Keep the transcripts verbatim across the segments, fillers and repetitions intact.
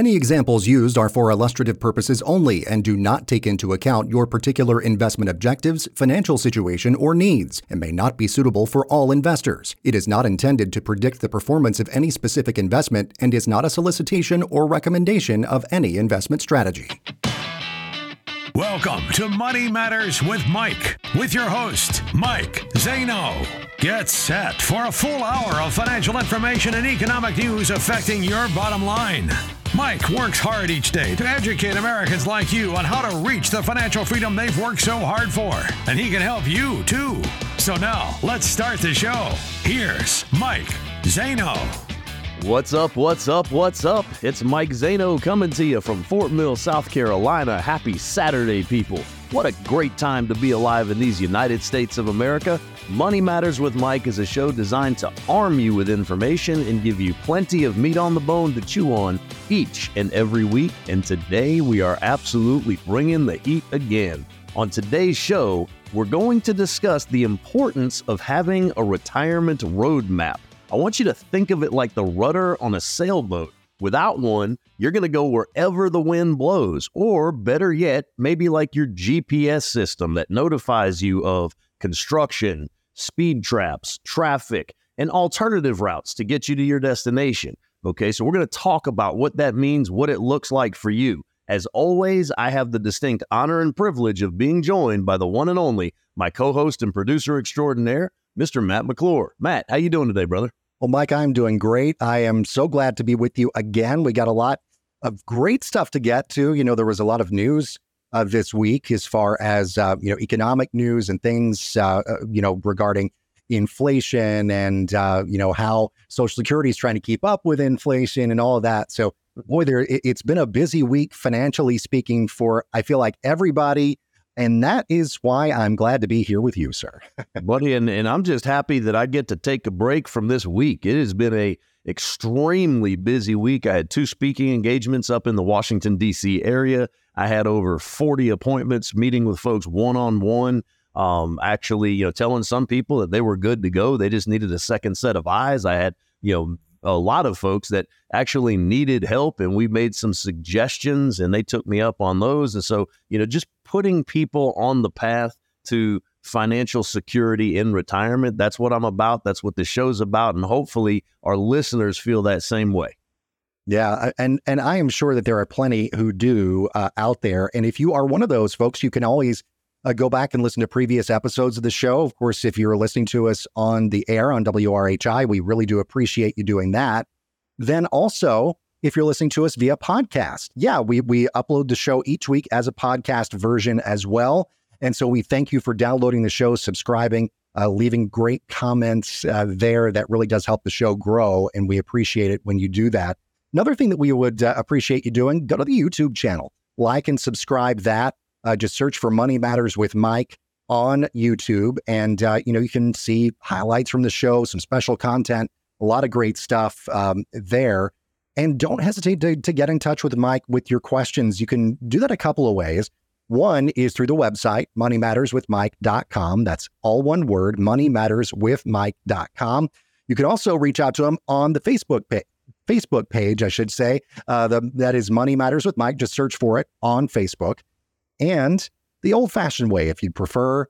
Any examples used are for illustrative purposes only and do not take into account your particular investment objectives, financial situation, or needs, and may not be suitable for all investors. It is not intended to predict the performance of any specific investment and is not a solicitation or recommendation of any investment strategy. Welcome to Money Matters with Mike, with your host, Mike Zaino. Get set for a full hour of financial information and economic news affecting your bottom line. Mike works hard each day to educate Americans like you on how to reach the financial freedom they've worked so hard for, and he can help you, too. So now, let's start the show. Here's Mike Zaino. What's up, what's up, what's up? It's Mike Zaino coming to you from Fort Mill, South Carolina. Happy Saturday, people. What a great time to be alive in these United States of America. Money Matters with Mike is a show designed to arm you with information and give you plenty of meat on the bone to chew on each and every week. And today we are absolutely bringing the heat again. On today's show, we're going to discuss the importance of having a retirement roadmap. I want you to think of it like the rudder on a sailboat. Without one, you're going to go wherever the wind blows, or better yet, maybe like your G P S system that notifies you of construction, speed traps, traffic, and alternative routes to get you to your destination. Okay, so we're going to talk about what that means, what it looks like for you. As always, I have the distinct honor and privilege of being joined by the one and only, my co-host and producer extraordinaire, Mister Matt McClure. Matt, how you doing today, brother? Well, Mike, I'm doing great. I am so glad to be with you again. We got a lot of great stuff to get to. You know, there was a lot of news uh, this week as far as, uh, you know, economic news and things, uh, uh, you know, regarding inflation and, uh, you know, how Social Security is trying to keep up with inflation and all of that. So, boy, there it, it's been a busy week, financially speaking, for, I feel like, everybody. And that is why I'm glad to be here with you, sir. Buddy, and, and I'm just happy that I get to take a break from this week. It has been a extremely busy week. I had two speaking engagements up in the Washington, D C area. I had over forty appointments, meeting with folks one-on-one, um, actually, you know, telling some people that they were good to go. They just needed a second set of eyes. I had, you know, a lot of folks that actually needed help, and we made some suggestions and they took me up on those. And so, you know, just putting people on the path to financial security in retirement, that's what I'm about. That's what the show's about. And hopefully our listeners feel that same way. Yeah. And, and I am sure that there are plenty who do uh, out there. And if you are one of those folks, you can always Uh, go back and listen to previous episodes of the show. Of course, if you're listening to us on the air on W R H I, we really do appreciate you doing that. Then also, if you're listening to us via podcast, yeah, we we upload the show each week as a podcast version as well. And so we thank you for downloading the show, subscribing, uh, leaving great comments uh, there. That really does help the show grow, and we appreciate it when you do that. Another thing that we would uh, appreciate you doing, go to the YouTube channel, like and subscribe that. Uh, just search for Money Matters with Mike on YouTube, and uh, you know, you can see highlights from the show, some special content, a lot of great stuff um, there. And don't hesitate to, to get in touch with Mike with your questions. You can do that a couple of ways. One is through the website, money matters with mike dot com. That's all one word, money matters with mike dot com. You can also reach out to him on the Facebook page. Facebook page, I should say. Uh, the, that is Money Matters with Mike. Just search for it on Facebook. And the old-fashioned way, if you prefer,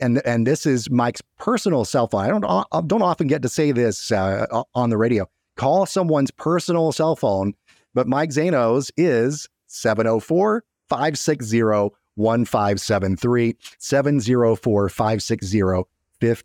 and and this is Mike's personal cell phone. I don't I don't often get to say this uh, on the radio. Call someone's personal cell phone, but Mike Zaino's is seven oh four, five six oh, one five seven three, seven oh four, five six oh, one five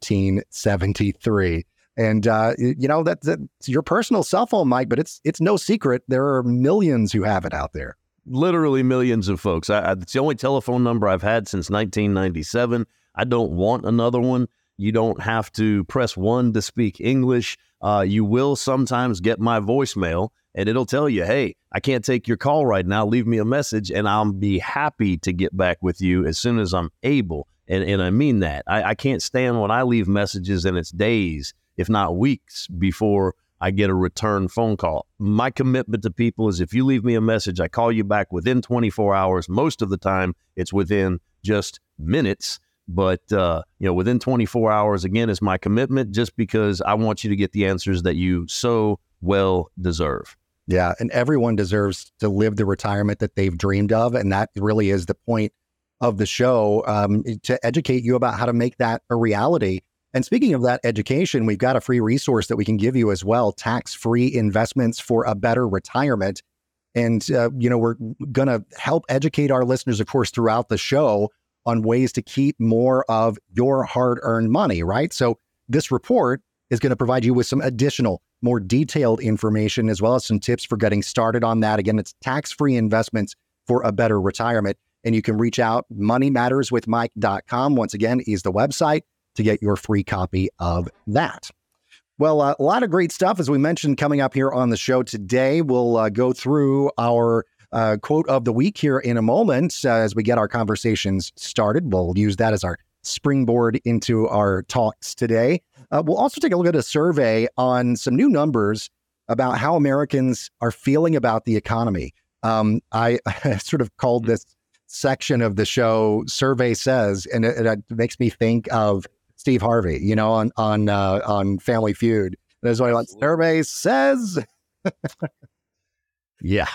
seven three. And, uh, you know, that, that's your personal cell phone, Mike, but it's it's no secret. There are millions who have it out there. Literally millions of folks. I, I, it's the only telephone number I've had since nineteen ninety-seven. I don't want another one. You don't have to press one to speak English. Uh, you will sometimes get my voicemail, and it'll tell you, hey, I can't take your call right now. Leave me a message, and I'll be happy to get back with you as soon as I'm able. And, and I mean that. I, I can't stand when I leave messages, and it's days, if not weeks, before I get a return phone call. My commitment to people is if you leave me a message, I call you back within twenty-four hours. Most of the time, it's within just minutes. But, uh, you know, within twenty-four hours, again, is my commitment, just because I want you to get the answers that you so well deserve. Yeah. And everyone deserves to live the retirement that they've dreamed of. And that really is the point of the show, um, to educate you about how to make that a reality. And speaking of that education, we've got a free resource that we can give you as well, Tax-Free Investments for a Better Retirement. And, uh, you know, we're going to help educate our listeners, of course, throughout the show on ways to keep more of your hard-earned money, right? So this report is going to provide you with some additional, more detailed information, as well as some tips for getting started on that. Again, it's Tax-Free Investments for a Better Retirement. And you can reach out, money matters with mike dot com, once again, is the website, to get your free copy of that. Well, uh, a lot of great stuff, as we mentioned, coming up here on the show today. We'll uh, go through our uh, quote of the week here in a moment uh, as we get our conversations started. We'll use that as our springboard into our talks today. Uh, we'll also take a look at a survey on some new numbers about how Americans are feeling about the economy. Um, I sort of called this section of the show Survey Says, and it, it makes me think of Steve Harvey, you know, on on uh, on Family Feud. There's one like, Survey Says. Yeah.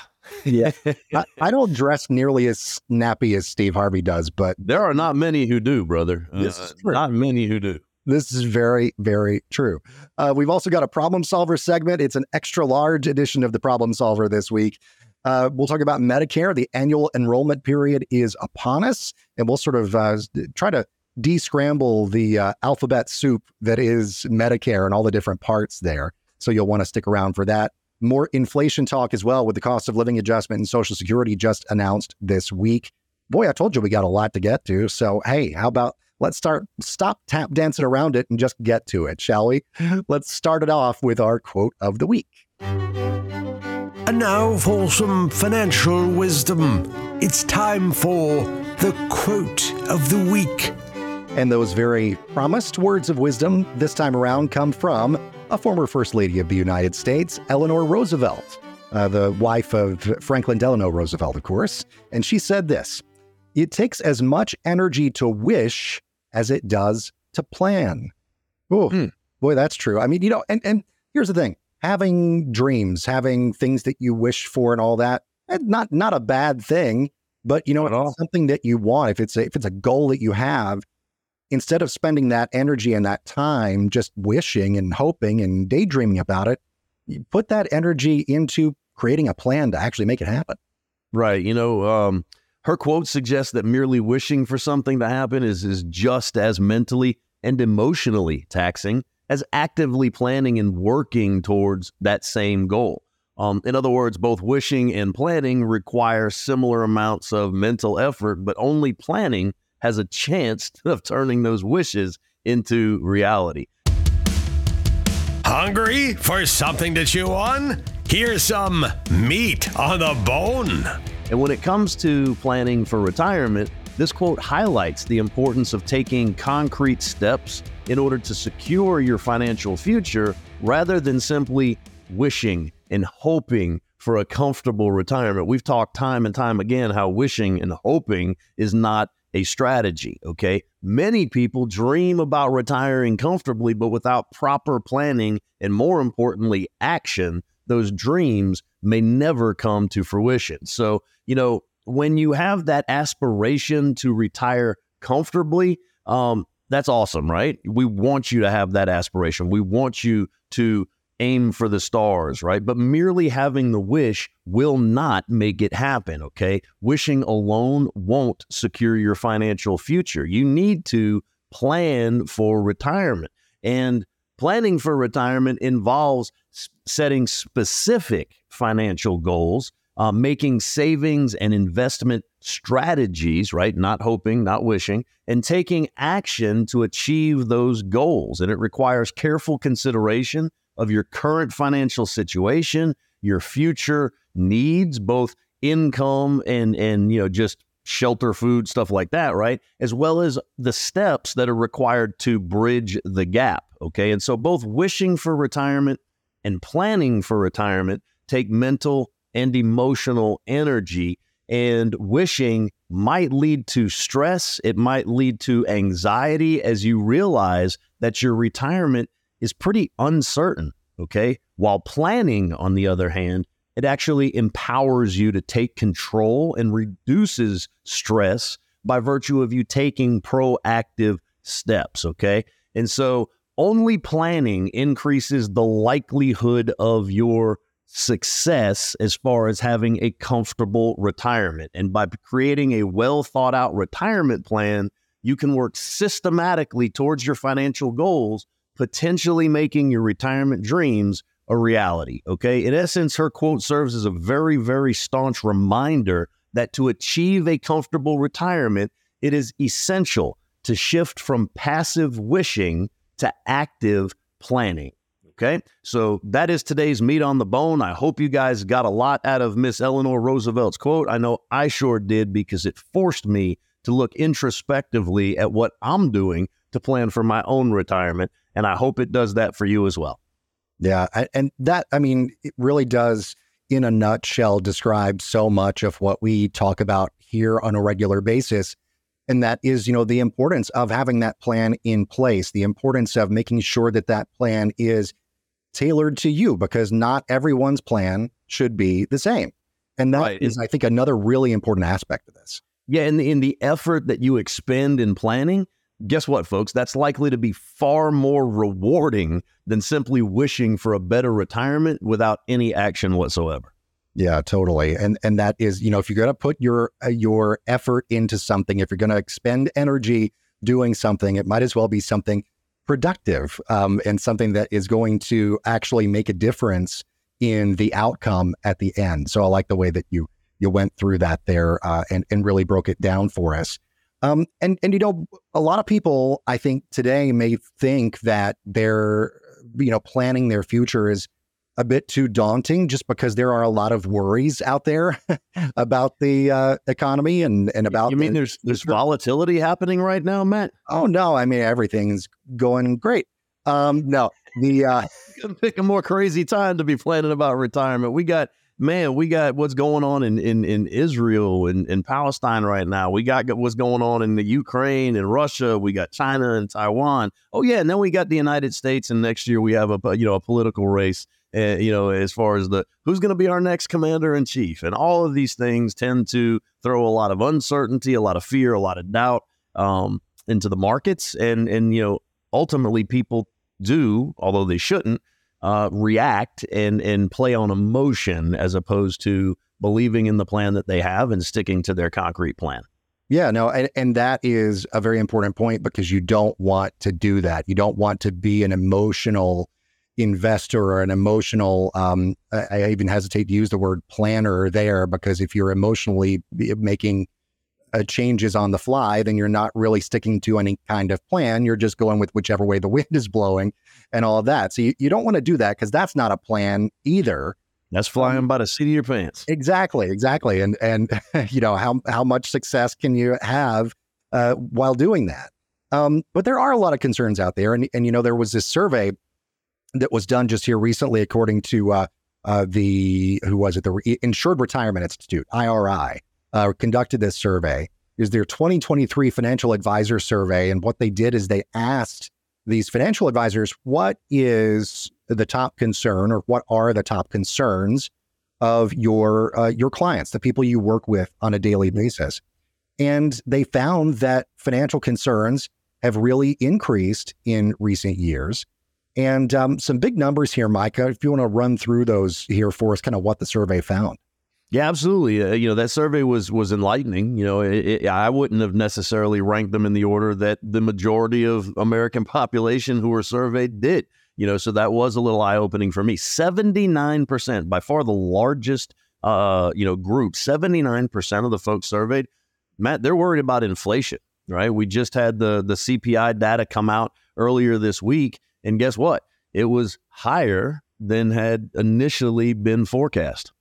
Yeah. I, I don't dress nearly as snappy as Steve Harvey does, but there are not many who do, brother. Uh, this is true. Not many who do. This is very, very true. Uh, we've also got a Problem Solver segment. It's an extra large edition of the Problem Solver this week. Uh, we'll talk about Medicare. The annual enrollment period is upon us, and we'll sort of uh, try to de-scramble the uh, alphabet soup that is Medicare and all the different parts there. So you'll want to stick around for that. More inflation talk as well, with the cost of living adjustment and Social Security just announced this week. Boy, I told you we got a lot to get to. So, hey, how about let's start, stop tap dancing around it and just get to it, shall we? Let's start it off with our quote of the week. And now for some financial wisdom. It's time for the quote of the week. And those very promised words of wisdom this time around come from a former First Lady of the United States, Eleanor Roosevelt, uh, the wife of Franklin Delano Roosevelt, of course. And she said this: it takes as much energy to wish as it does to plan. Oh, mm. boy, that's true. I mean, you know, and, and here's the thing. Having dreams, having things that you wish for and all that, not not a bad thing. But, you know, it's something that you want. If it's a, if it's a goal that you have, instead of spending that energy and that time just wishing and hoping and daydreaming about it, you put that energy into creating a plan to actually make it happen. Right. You know, um, her quote suggests that merely wishing for something to happen is, is just as mentally and emotionally taxing as actively planning and working towards that same goal. Um, in other words, both wishing and planning require similar amounts of mental effort, but only planning has a chance of turning those wishes into reality. Hungry for something to chew on? Here's some meat on the bone. And when it comes to planning for retirement, this quote highlights the importance of taking concrete steps in order to secure your financial future rather than simply wishing and hoping for a comfortable retirement. We've talked time and time again how wishing and hoping is not a strategy, okay? Many people dream about retiring comfortably, but without proper planning and, more importantly, action, those dreams may never come to fruition. So, you know, when you have that aspiration to retire comfortably, um, that's awesome, right? We want you to have that aspiration. We want you to aim for the stars, right? But merely having the wish will not make it happen, okay? Wishing alone won't secure your financial future. You need to plan for retirement. And planning for retirement involves setting specific financial goals, uh, making savings and investment strategies, right? Not hoping, not wishing, and taking action to achieve those goals. And it requires careful consideration of your current financial situation, your future needs, both income and, and, you know, just shelter, food, stuff like that, right? As well as the steps that are required to bridge the gap, okay? And so both wishing for retirement and planning for retirement take mental and emotional energy, and wishing might lead to stress. It might lead to anxiety as you realize that your retirement is pretty uncertain, okay? While planning, on the other hand, It actually empowers you to take control and reduces stress by virtue of you taking proactive steps, okay? And so only planning increases the likelihood of your success as far as having a comfortable retirement. And by creating a well-thought-out retirement plan, you can work systematically towards your financial goals, potentially making your retirement dreams a reality, okay? In essence, her quote serves as a very, very staunch reminder that to achieve a comfortable retirement, it is essential to shift from passive wishing to active planning, okay? So that is today's Meat on the Bone. I hope you guys got a lot out of Miss Eleanor Roosevelt's quote. I know I sure did, because it forced me to look introspectively at what I'm doing to plan for my own retirement, and I hope it does that for you as well. Yeah, and that, I mean, it really does, in a nutshell, describe so much of what we talk about here on a regular basis. And that is, you know, the importance of having that plan in place, the importance of making sure that that plan is tailored to you, because not everyone's plan should be the same. And that right. is, I think, another really important aspect of this. Yeah, and in the effort that you expend in planning, guess what, folks? That's likely to be far more rewarding than simply wishing for a better retirement without any action whatsoever. Yeah, totally. And and that is, you know, if you're going to put your uh, your effort into something, if you're going to expend energy doing something, it might as well be something productive um, and something that is going to actually make a difference in the outcome at the end. So I like the way that you you went through that there uh, and, and really broke it down for us. Um, and, and, you know, a lot of people, I think today may think that they're, you know, planning their future is a bit too daunting, just because there are a lot of worries out there about the uh, economy and, and about. You mean the, there's there's volatility happening right now, Matt? Oh, no. I mean, everything's going great. Um, no, the uh, pick a more crazy time to be planning about retirement. We got. Man, we got what's going on in, in, in Israel and in Palestine right now. We got what's going on in the Ukraine and Russia. We got China and Taiwan. Oh, yeah. And then we got the United States. And next year we have a, you know, a political race, uh, you know, as far as the who's going to be our next commander in chief. And all of these things tend to throw a lot of uncertainty, a lot of fear, a lot of doubt um, into the markets. And, and, you know, ultimately people do, although they shouldn't, Uh, react and and play on emotion as opposed to believing in the plan that they have and sticking to their concrete plan. Yeah, no, and, and that is a very important point, because you don't want to do that. You don't want to be an emotional investor or an emotional, um, I, I even hesitate to use the word planner there, because if you're emotionally making uh, changes on the fly, then you're not really sticking to any kind of plan. You're just going with whichever way the wind is blowing. And all of that. So you, you don't want to do that, because that's not a plan either. That's flying um, by the seat of your pants. Exactly, exactly. And and you know, how how much success can you have uh, while doing that? Um, but there are a lot of concerns out there. And and you know, there was this survey that was done just here recently, according to uh, uh, the who was it the Re- Insured Retirement Institute, I R I, uh, conducted this survey. It was their twenty twenty-three financial advisor survey, and what they did is they asked these financial advisors, what is the top concern, or what are the top concerns of your uh, your clients, the people you work with on a daily basis? And they found that financial concerns have really increased in recent years. And um, some big numbers here, Micah, if you want to run through those here for us, kind of what the survey found. Yeah, absolutely. Uh, you know, that survey was was enlightening. You know, it, it, I wouldn't have necessarily ranked them in the order that the majority of American population who were surveyed did. You know, so that was a little eye opening for me. seventy-nine percent, by far the largest, uh, you know, group, seventy-nine percent of the folks surveyed, Matt, they're worried about inflation, right? We just had the the C P I data come out earlier this week. And guess what? It was higher than had initially been forecast.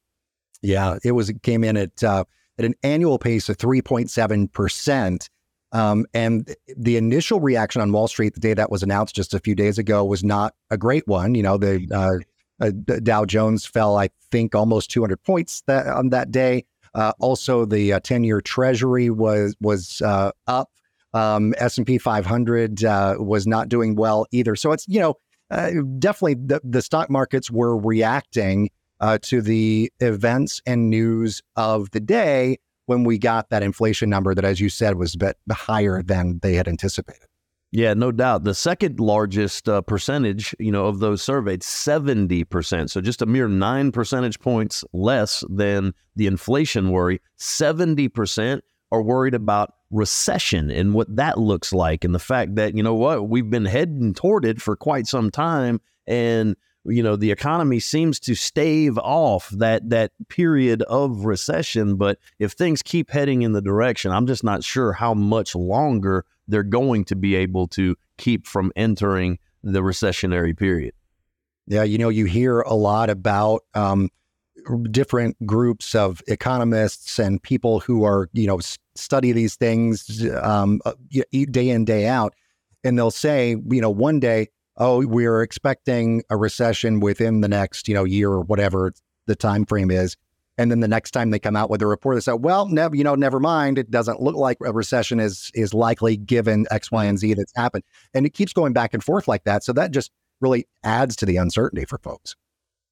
Yeah, it was it came in at uh, at an annual pace of three point seven percent. Um, and the initial reaction on Wall Street the day that was announced just a few days ago was not a great one. You know, the, uh, uh, the Dow Jones fell, I think, almost two hundred points that, on that day. Uh, also, the uh, ten-year Treasury was was uh, up. Um, S and P five hundred uh, was not doing well either. So it's, you know, uh, definitely the, the stock markets were reacting uh, to the events and news of the day when we got that inflation number that, as you said, was a bit higher than they had anticipated. Yeah, no doubt. The second largest uh, percentage, you know, of those surveyed, seventy percent. So just a mere nine percentage points less than the inflation worry. seventy percent are worried about recession and what that looks like. And the fact that, you know what, we've been heading toward it for quite some time. And, you know, the economy seems to stave off that that period of recession. But if things keep heading in the direction, I'm just not sure how much longer they're going to be able to keep from entering the recessionary period. Yeah, you know, you hear a lot about um, different groups of economists and people who are, you know, s- study these things um, day in, day out. And they'll say, you know, one day, oh, we're expecting a recession within the next, you know, year or whatever the time frame is. And then the next time they come out with a report, they say, well, never, you know, never mind. It doesn't look like a recession is is likely given X, Y, and Z that's happened. And it keeps going back and forth like that. So that just really adds to the uncertainty for folks.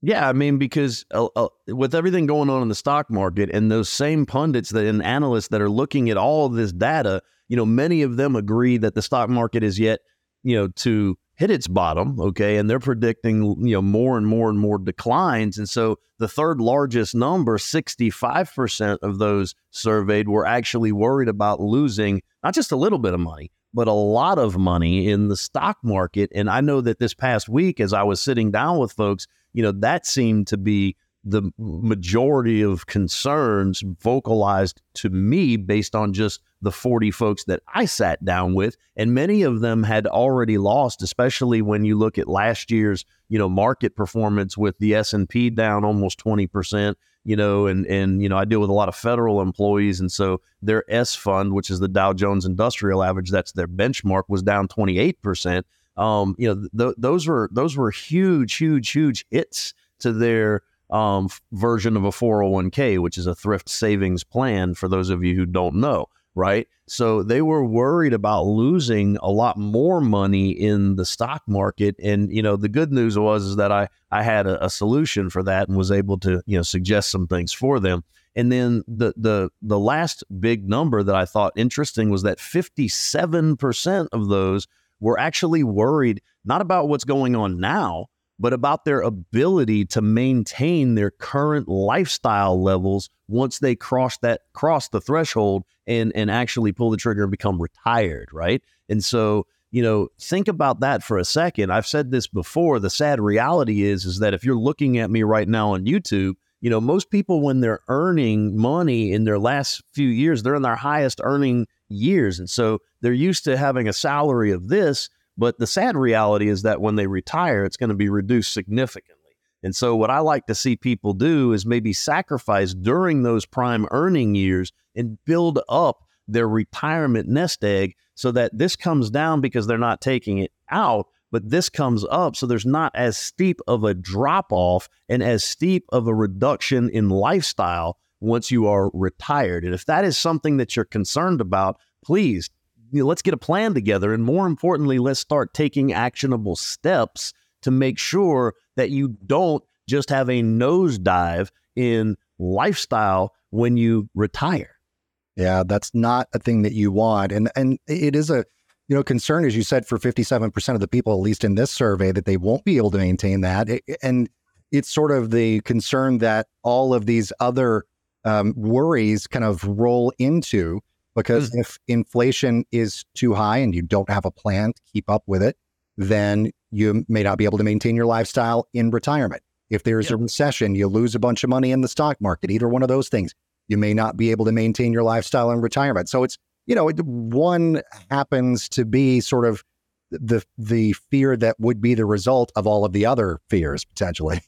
Yeah, I mean, because uh, uh, with everything going on in the stock market and those same pundits that, and analysts that are looking at all of this data, you know, many of them agree that the stock market is yet, you know, to hit its bottom, okay, and they're predicting, you know, more and more and more declines. And so the third largest number, sixty-five percent of those surveyed were actually worried about losing not just a little bit of money, but a lot of money in the stock market. And I know that this past week, as I was sitting down with folks, you know, that seemed to be the majority of concerns vocalized to me based on just the forty folks that I sat down with. And many of them had already lost, especially when you look at last year's, you know, market performance with the S and P down almost twenty percent, you know, and, and, you know, I deal with a lot of federal employees. And so their S fund, which is the Dow Jones Industrial Average, that's their benchmark, was down twenty-eight percent. Um, you know, th- those were, those were huge, huge, huge hits to their Um, version of a four oh one k, which is a thrift savings plan, for those of you who don't know, right? So they were worried about losing a lot more money in the stock market. And, you know, the good news was is that I, I had a, a solution for that and was able to, you know, suggest some things for them. And then the, the, the last big number that I thought interesting was that fifty-seven percent of those were actually worried, not about what's going on now, but about their ability to maintain their current lifestyle levels once they cross that cross the threshold and and actually pull the trigger and become retired, right? And so, you know, think about that for a second. I've said this before. The sad reality is, is that if you're looking at me right now on YouTube, you know, most people, when they're earning money in their last few years, they're in their highest earning years. And so they're used to having a salary of this. But the sad reality is that when they retire, it's going to be reduced significantly. And so what I like to see people do is maybe sacrifice during those prime earning years and build up their retirement nest egg so that this comes down because they're not taking it out, but this comes up. So there's not as steep of a drop off and as steep of a reduction in lifestyle once you are retired. And if that is something that you're concerned about, please, you know, let's get a plan together. And more importantly, let's start taking actionable steps to make sure that you don't just have a nosedive in lifestyle when you retire. Yeah, that's not a thing that you want. And and it is a, you know, concern, as you said, for fifty-seven percent of the people, at least in this survey, that they won't be able to maintain that. And it's sort of the concern that all of these other um, worries kind of roll into. Because if inflation is too high and you don't have a plan to keep up with it, then you may not be able to maintain your lifestyle in retirement. If there's yep. a recession, you lose a bunch of money in the stock market, either one of those things, you may not be able to maintain your lifestyle in retirement. So it's, you know, it, one happens to be sort of the the fear that would be the result of all of the other fears potentially.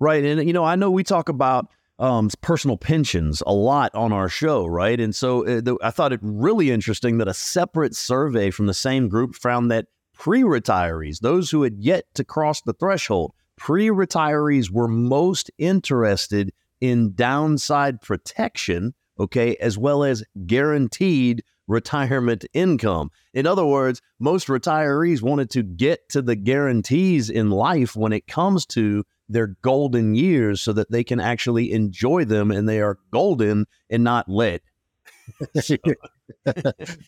Right. And, you know, I know we talk about Um, personal pensions a lot on our show, right? And so uh, th- I thought it really interesting that a separate survey from the same group found that pre-retirees, those who had yet to cross the threshold, pre-retirees were most interested in downside protection, okay, as well as guaranteed retirement income. In other words, most retirees wanted to get to the guarantees in life when it comes to their golden years so that they can actually enjoy them, and they are golden and not lead.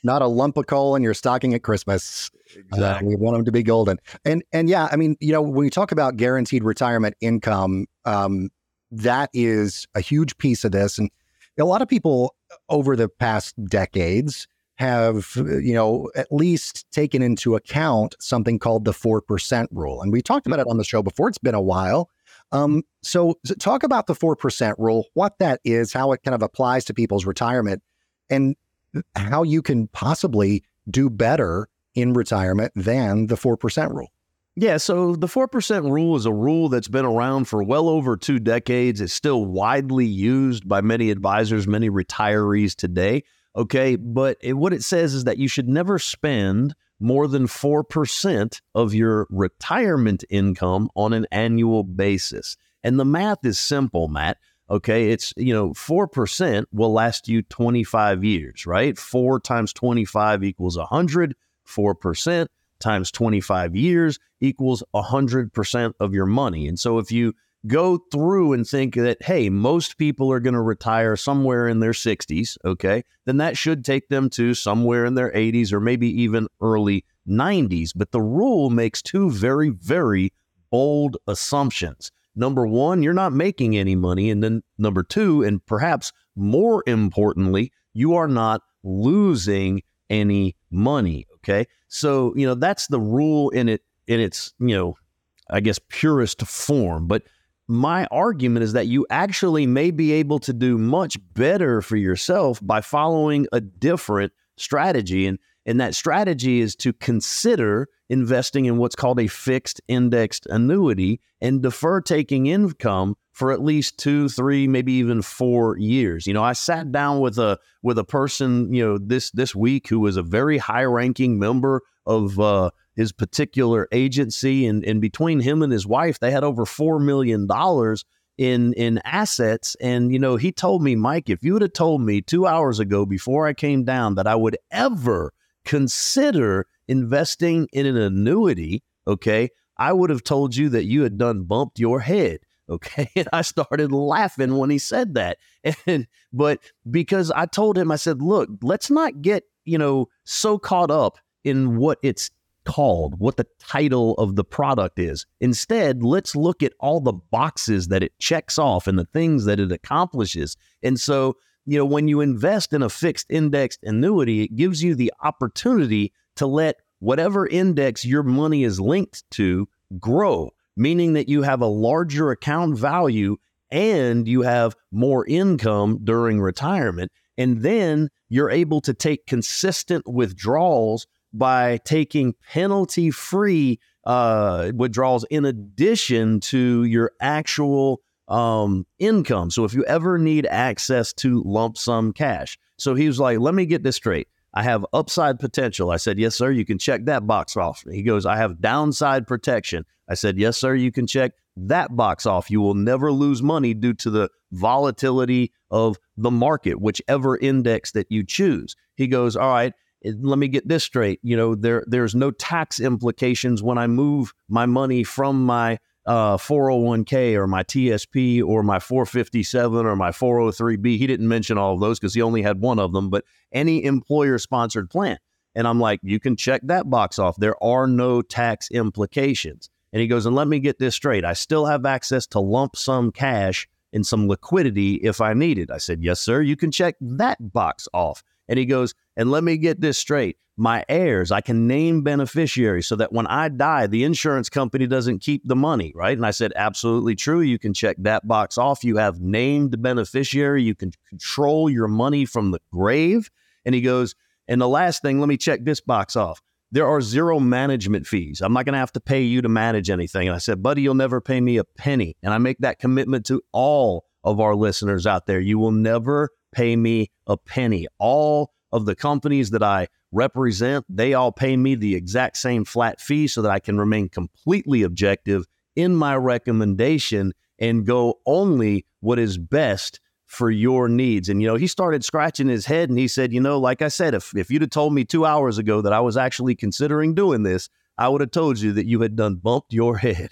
Not a lump of coal in your stocking at Christmas. Exactly. Uh, we want them to be golden. And, and yeah, I mean, you know, when you talk about guaranteed retirement income, um, that is a huge piece of this. And a lot of people over the past decades have, you know, at least taken into account something called the four percent rule. And we talked about it on the show before. It's been a while. Um, so, so talk about the four percent rule, what that is, how it kind of applies to people's retirement, and how you can possibly do better in retirement than the four percent rule. Yeah, so the four percent rule is a rule that's been around for well over two decades. It's still widely used by many advisors, many retirees today, okay? But it, what it says is that you should never spend more than four percent of your retirement income on an annual basis. And the math is simple, Matt. Okay, it's, you know, four percent will last you twenty-five years, right? Four times twenty-five equals one hundred. four percent times twenty-five years equals one hundred percent of your money. And so if you go through and think that, hey, most people are going to retire somewhere in their sixties, okay, then that should take them to somewhere in their eighties or maybe even early nineties. But the rule makes two very, very bold assumptions. Number one, you're not making any money. And then number two, and perhaps more importantly, you are not losing any money. Okay. So, you know, that's the rule in it, in its, you know, I guess, purest form. But my argument is that you actually may be able to do much better for yourself by following a different strategy. And, and that strategy is to consider investing in what's called a fixed indexed annuity and defer taking income for at least two, three, maybe even four years. You know, I sat down with a with a person, you know, this this week who was a very high ranking member of uh, his particular agency. And, and between him and his wife, they had over four million dollars in in assets. And, you know, he told me, Mike, if you would have told me two hours ago before I came down that I would ever consider investing in an annuity, okay, I would have told you that you had done bumped your head, okay? And I started laughing when he said that. And but because I told him, I said, look, let's not get, you know, so caught up in what it's called, what the title of the product is. Instead, let's look at all the boxes that it checks off and the things that it accomplishes. And so, you know, when you invest in a fixed indexed annuity, it gives you the opportunity to let whatever index your money is linked to grow, meaning that you have a larger account value and you have more income during retirement. And then you're able to take consistent withdrawals by taking penalty-free uh, withdrawals in addition to your actual um, income. So if you ever need access to lump sum cash. So he was like, let me get this straight. I have upside potential. I said, yes, sir, you can check that box off. He goes, I have downside protection. I said, yes, sir, you can check that box off. You will never lose money due to the volatility of the market, whichever index that you choose. He goes, all right, let me get this straight. You know, there there's no tax implications when I move my money from my uh, four oh one k or my T S P or my four fifty-seven or my four oh three b. He didn't mention all of those because he only had one of them, but any employer-sponsored plan. And I'm like, you can check that box off. There are no tax implications. And he goes, and let me get this straight. I still have access to lump sum cash and some liquidity if I need it. I said, yes, sir, you can check that box off. And he goes, and let me get this straight. My heirs, I can name beneficiaries so that when I die, the insurance company doesn't keep the money, right? And I said, absolutely true. You can check that box off. You have named beneficiary. You can control your money from the grave. And he goes, and the last thing, let me check this box off. There are zero management fees. I'm not going to have to pay you to manage anything. And I said, buddy, you'll never pay me a penny. And I make that commitment to all of our listeners out there. You will never pay me a penny. All of the companies that I represent, they all pay me the exact same flat fee so that I can remain completely objective in my recommendation and go only what is best for your needs. And, you know, he started scratching his head and he said, you know, like I said, if, if you'd have told me two hours ago that I was actually considering doing this, I would have told you that you had done bumped your head.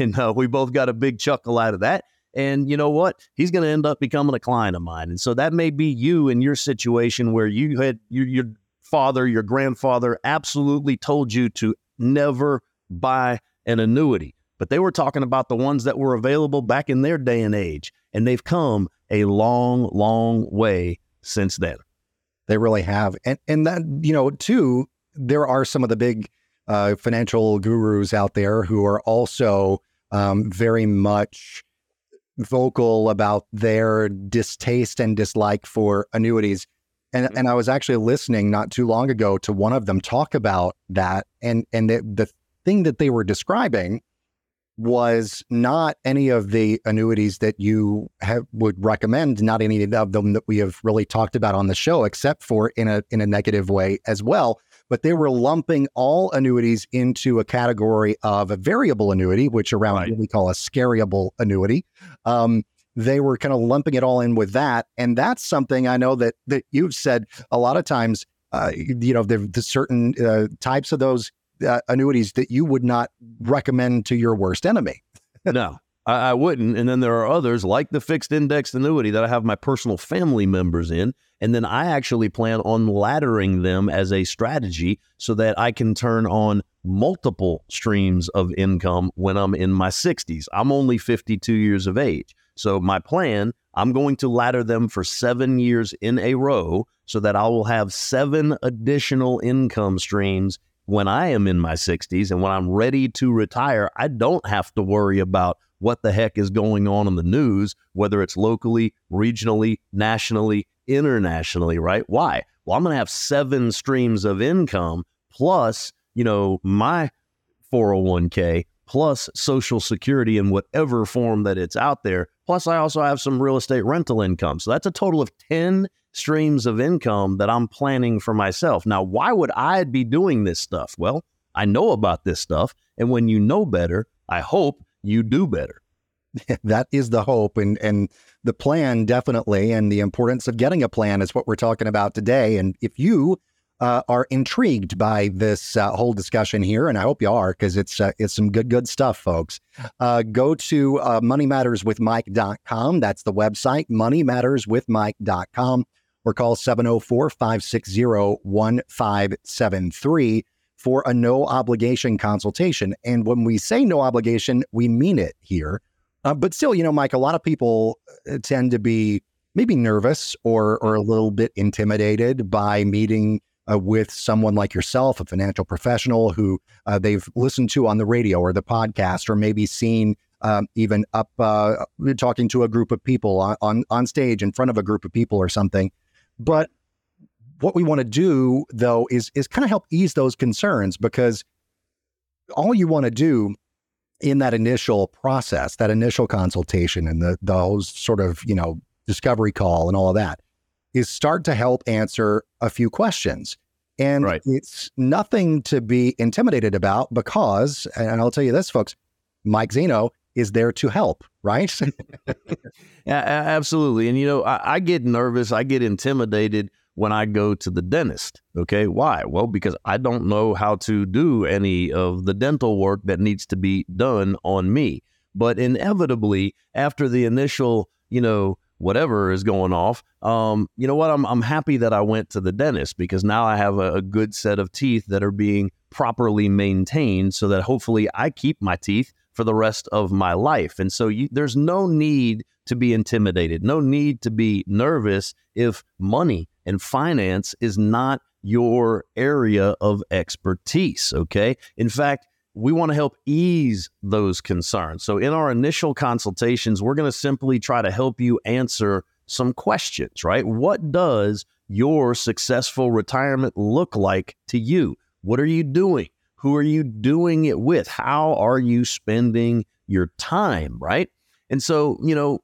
And uh, we both got a big chuckle out of that. And you know what? He's going to end up becoming a client of mine. And so that may be you in your situation where you had your, your father, your grandfather absolutely told you to never buy an annuity. But they were talking about the ones that were available back in their day and age. And they've come a long, long way since then. They really have. And and that, you know, too, there are some of the big uh, financial gurus out there who are also um, very much vocal about their distaste and dislike for annuities. And mm-hmm. and I was actually listening not too long ago to one of them talk about that. And, and the, the thing that they were describing was not any of the annuities that you have, would recommend, not any of them that we have really talked about on the show, except for in a in a negative way as well. But they were lumping all annuities into a category of a variable annuity, which around right. we call a scariable annuity. Um, they were kind of lumping it all in with that. And that's something I know that that you've said a lot of times, uh, you know, the, the certain uh, types of those Uh, annuities that you would not recommend to your worst enemy. No, I, I wouldn't. And then there are others like the fixed indexed annuity that I have my personal family members in. And then I actually plan on laddering them as a strategy so that I can turn on multiple streams of income when I'm in my sixties. I'm only fifty-two years of age. So my plan, I'm going to ladder them for seven years in a row so that I will have seven additional income streams when I am in my sixties, and when I'm ready to retire, I don't have to worry about what the heck is going on in the news, whether it's locally, regionally, nationally, internationally, right? Why? Well, I'm going to have seven streams of income plus, you know, my four oh one k plus Social Security in whatever form that it's out there. Plus, I also have some real estate rental income. So that's a total of ten streams of income that I'm planning for myself. Now, why would I be doing this stuff? Well, I know about this stuff. And when you know better, I hope you do better. That is the hope and, and the plan, definitely. And the importance of getting a plan is what we're talking about today. And if you uh, are intrigued by this uh, whole discussion here, and I hope you are, because it's uh, it's some good, good stuff, folks, uh, go to uh, money matters with mike dot com. That's the website, money matters with mike dot com. Or call seven oh four, five six zero, one five seven three for a no obligation consultation. And when we say no obligation, we mean it here. Uh, but still, you know, Mike, a lot of people tend to be maybe nervous or, or a little bit intimidated by meeting uh, with someone like yourself, a financial professional who uh, they've listened to on the radio or the podcast, or maybe seen Um, even up uh, talking to a group of people on, on, on stage in front of a group of people or something. But what we want to do, though, is is kind of help ease those concerns, because all you want to do in that initial process, that initial consultation and the those sort of, you know, discovery call and all of that, is start to help answer a few questions. And right. It's nothing to be intimidated about, because, and I'll tell you this, folks, Mike Zaino is there to help, right? Yeah, absolutely. And, you know, I, I get nervous. I get intimidated when I go to the dentist. Okay. Why? Well, because I don't know how to do any of the dental work that needs to be done on me. But inevitably, after the initial, you know, whatever is going off, um, you know what? I'm I'm happy that I went to the dentist, because now I have a, a good set of teeth that are being properly maintained so that hopefully I keep my teeth for the rest of my life. And so you, there's no need to be intimidated, no need to be nervous if money and finance is not your area of expertise, okay? In fact, we want to help ease those concerns. So in our initial consultations, we're going to simply try to help you answer some questions, right? What does your successful retirement look like to you? What are you doing? Who are you doing it with? How are you spending your time, right? And so, you know,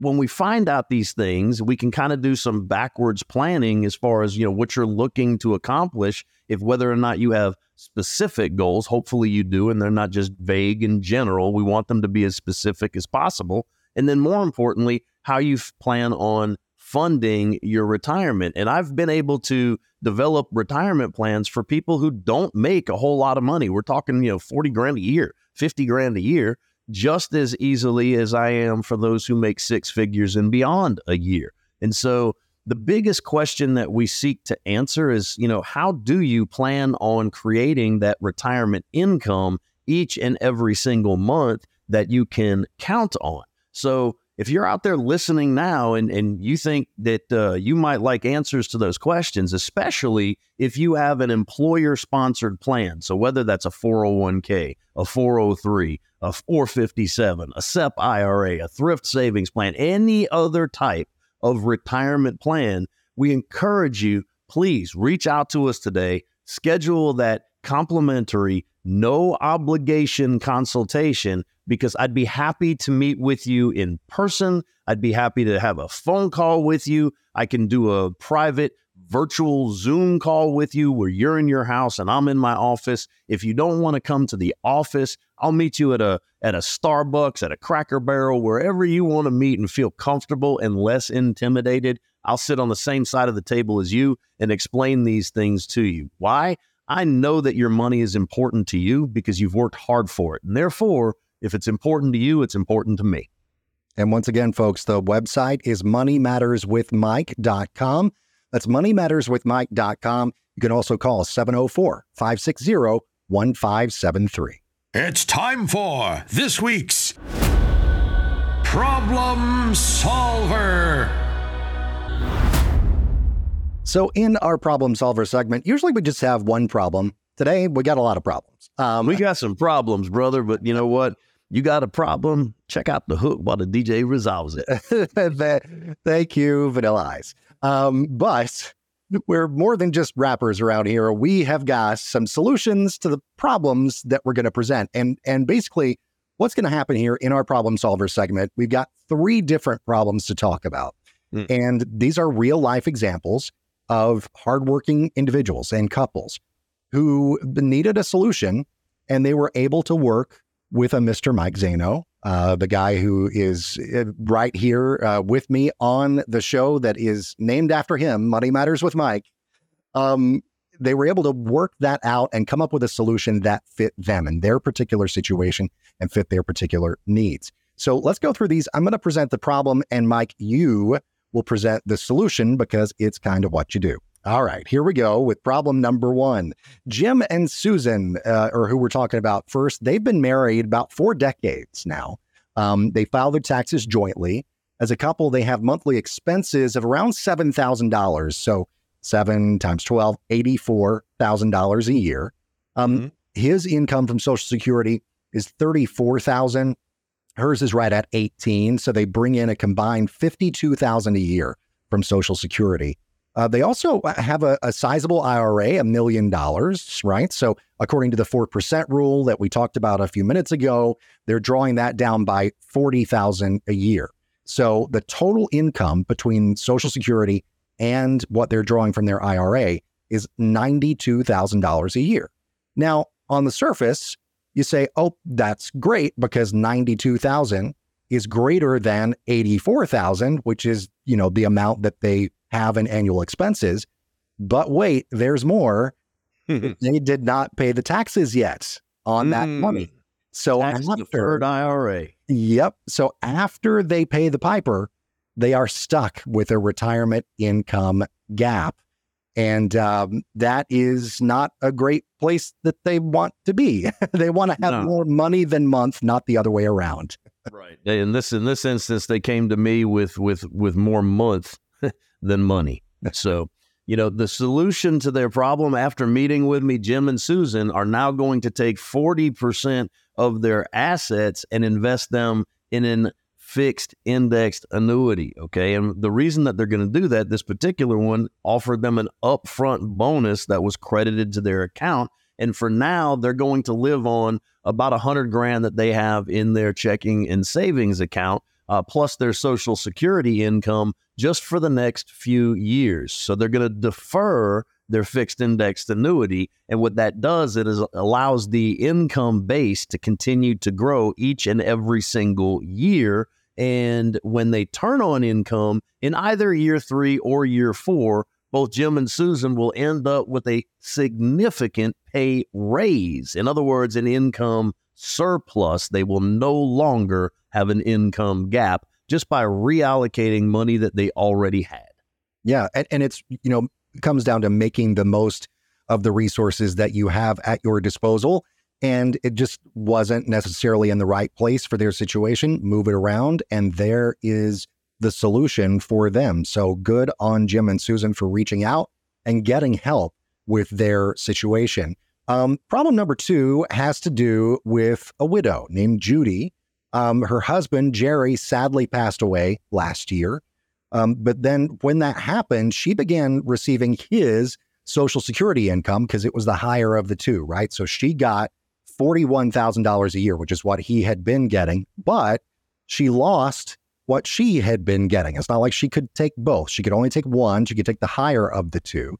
when we find out these things, we can kind of do some backwards planning as far as, you know, what you're looking to accomplish, if whether or not you have specific goals. Hopefully you do, and they're not just vague and general. We want them to be as specific as possible. And then more importantly, how you plan on funding your retirement. And I've been able to develop retirement plans for people who don't make a whole lot of money. We're talking, you know, forty grand a year, fifty grand a year, just as easily as I am for those who make six figures and beyond a year. And so the biggest question that we seek to answer is, you know, how do you plan on creating that retirement income each and every single month that you can count on? So if you're out there listening now and, and you think that uh, you might like answers to those questions, especially if you have an employer-sponsored plan, so whether that's a four oh one k, a four oh three, a four fifty-seven, a S E P I R A, a thrift savings plan, any other type of retirement plan, we encourage you, please reach out to us today, schedule that complimentary, no obligation consultation, because I'd be happy to meet with you in person. I'd be happy to have a phone call with you. I can do a private virtual Zoom call with you where you're in your house and I'm in my office. If you don't want to come to the office, I'll meet you at a at a Starbucks, at a Cracker Barrel, wherever you want to meet and feel comfortable and less intimidated. I'll sit on the same side of the table as you and explain these things to you. Why? I know that your money is important to you because you've worked hard for it. And therefore, if it's important to you, it's important to me. And once again, folks, the website is money matters with mike dot com. That's money matters with mike dot com. You can also call seven oh four, five six zero, one five seven three. It's time for this week's Problem Solver. So in our Problem Solver segment, usually we just have one problem. Today, we got a lot of problems. Um, we got some problems, brother, but you know what? You got a problem, check out the hook while the D J resolves it. Thank you, Vanilla Ice. Um, but we're more than just rappers around here. We have got some solutions to the problems that we're going to present. And, and basically, what's going to happen here in our Problem Solver segment, we've got three different problems to talk about. Mm. And these are real-life examples of hardworking individuals and couples who needed a solution, and they were able to work with a Mister Mike Zaino, uh, the guy who is right here uh, with me on the show that is named after him, Money Matters with Mike. Um, they were able to work that out and come up with a solution that fit them and their particular situation and fit their particular needs. So let's go through these. I'm going to present the problem, and Mike, you will present the solution because it's kind of what you do. All right, here we go with problem number one. Jim and Susan, uh, or who we're talking about first, they've been married about four decades now. Um, they file their taxes jointly. As a couple, they have monthly expenses of around seven thousand dollars. So seven times twelve, eighty-four thousand dollars a year. Um, mm-hmm. His income from Social Security is thirty-four thousand dollars. Hers is right at eighteen, so they bring in a combined fifty-two thousand dollars a year from Social Security. Uh, they also have a, a sizable I R A, a million dollars, right? So according to the four percent rule that we talked about a few minutes ago, they're drawing that down by forty thousand dollars a year. So the total income between Social Security and what they're drawing from their I R A is ninety-two thousand dollars a year. Now, on the surface, you say, oh, that's great because ninety-two thousand dollars is greater than eighty-four thousand dollars, which is, you know, the amount that they have in annual expenses. But wait, there's more. They did not pay the taxes yet on that mm, money. So after, deferred I R A. Yep. So after they pay the piper, they are stuck with a retirement income gap. And um, that is not a great place that they want to be. They want to have no. more money than month, not the other way around. Right. In this in this instance, they came to me with with with more month than money. So, you know, the solution to their problem after meeting with me, Jim and Susan are now going to take forty percent of their assets and invest them in an fixed indexed annuity. Okay. And the reason that they're going to do that, this particular one offered them an upfront bonus that was credited to their account. And for now, they're going to live on about a hundred grand that they have in their checking and savings account, uh, plus their Social Security income just for the next few years. So they're going to defer their fixed indexed annuity. And what that does, it is allows the income base to continue to grow each and every single year. And when they turn on income in either year three or year four, both Jim and Susan will end up with a significant pay raise. In other words, an income surplus. They will no longer have an income gap just by reallocating money that they already had. Yeah. And, and it's, you know, it comes down to making the most of the resources that you have at your disposal. And it just wasn't necessarily in the right place for their situation. Move it around, and there is the solution for them. So good on Jim and Susan for reaching out and getting help with their situation. Um, problem number two has to do with a widow named Judy. Um, her husband, Jerry, sadly passed away last year. Um, but then when that happened, she began receiving his Social Security income because it was the higher of the two, right? So she got forty-one thousand dollars a year, which is what he had been getting, but she lost what she had been getting. It's not like she could take both. She could only take one. She could take the higher of the two.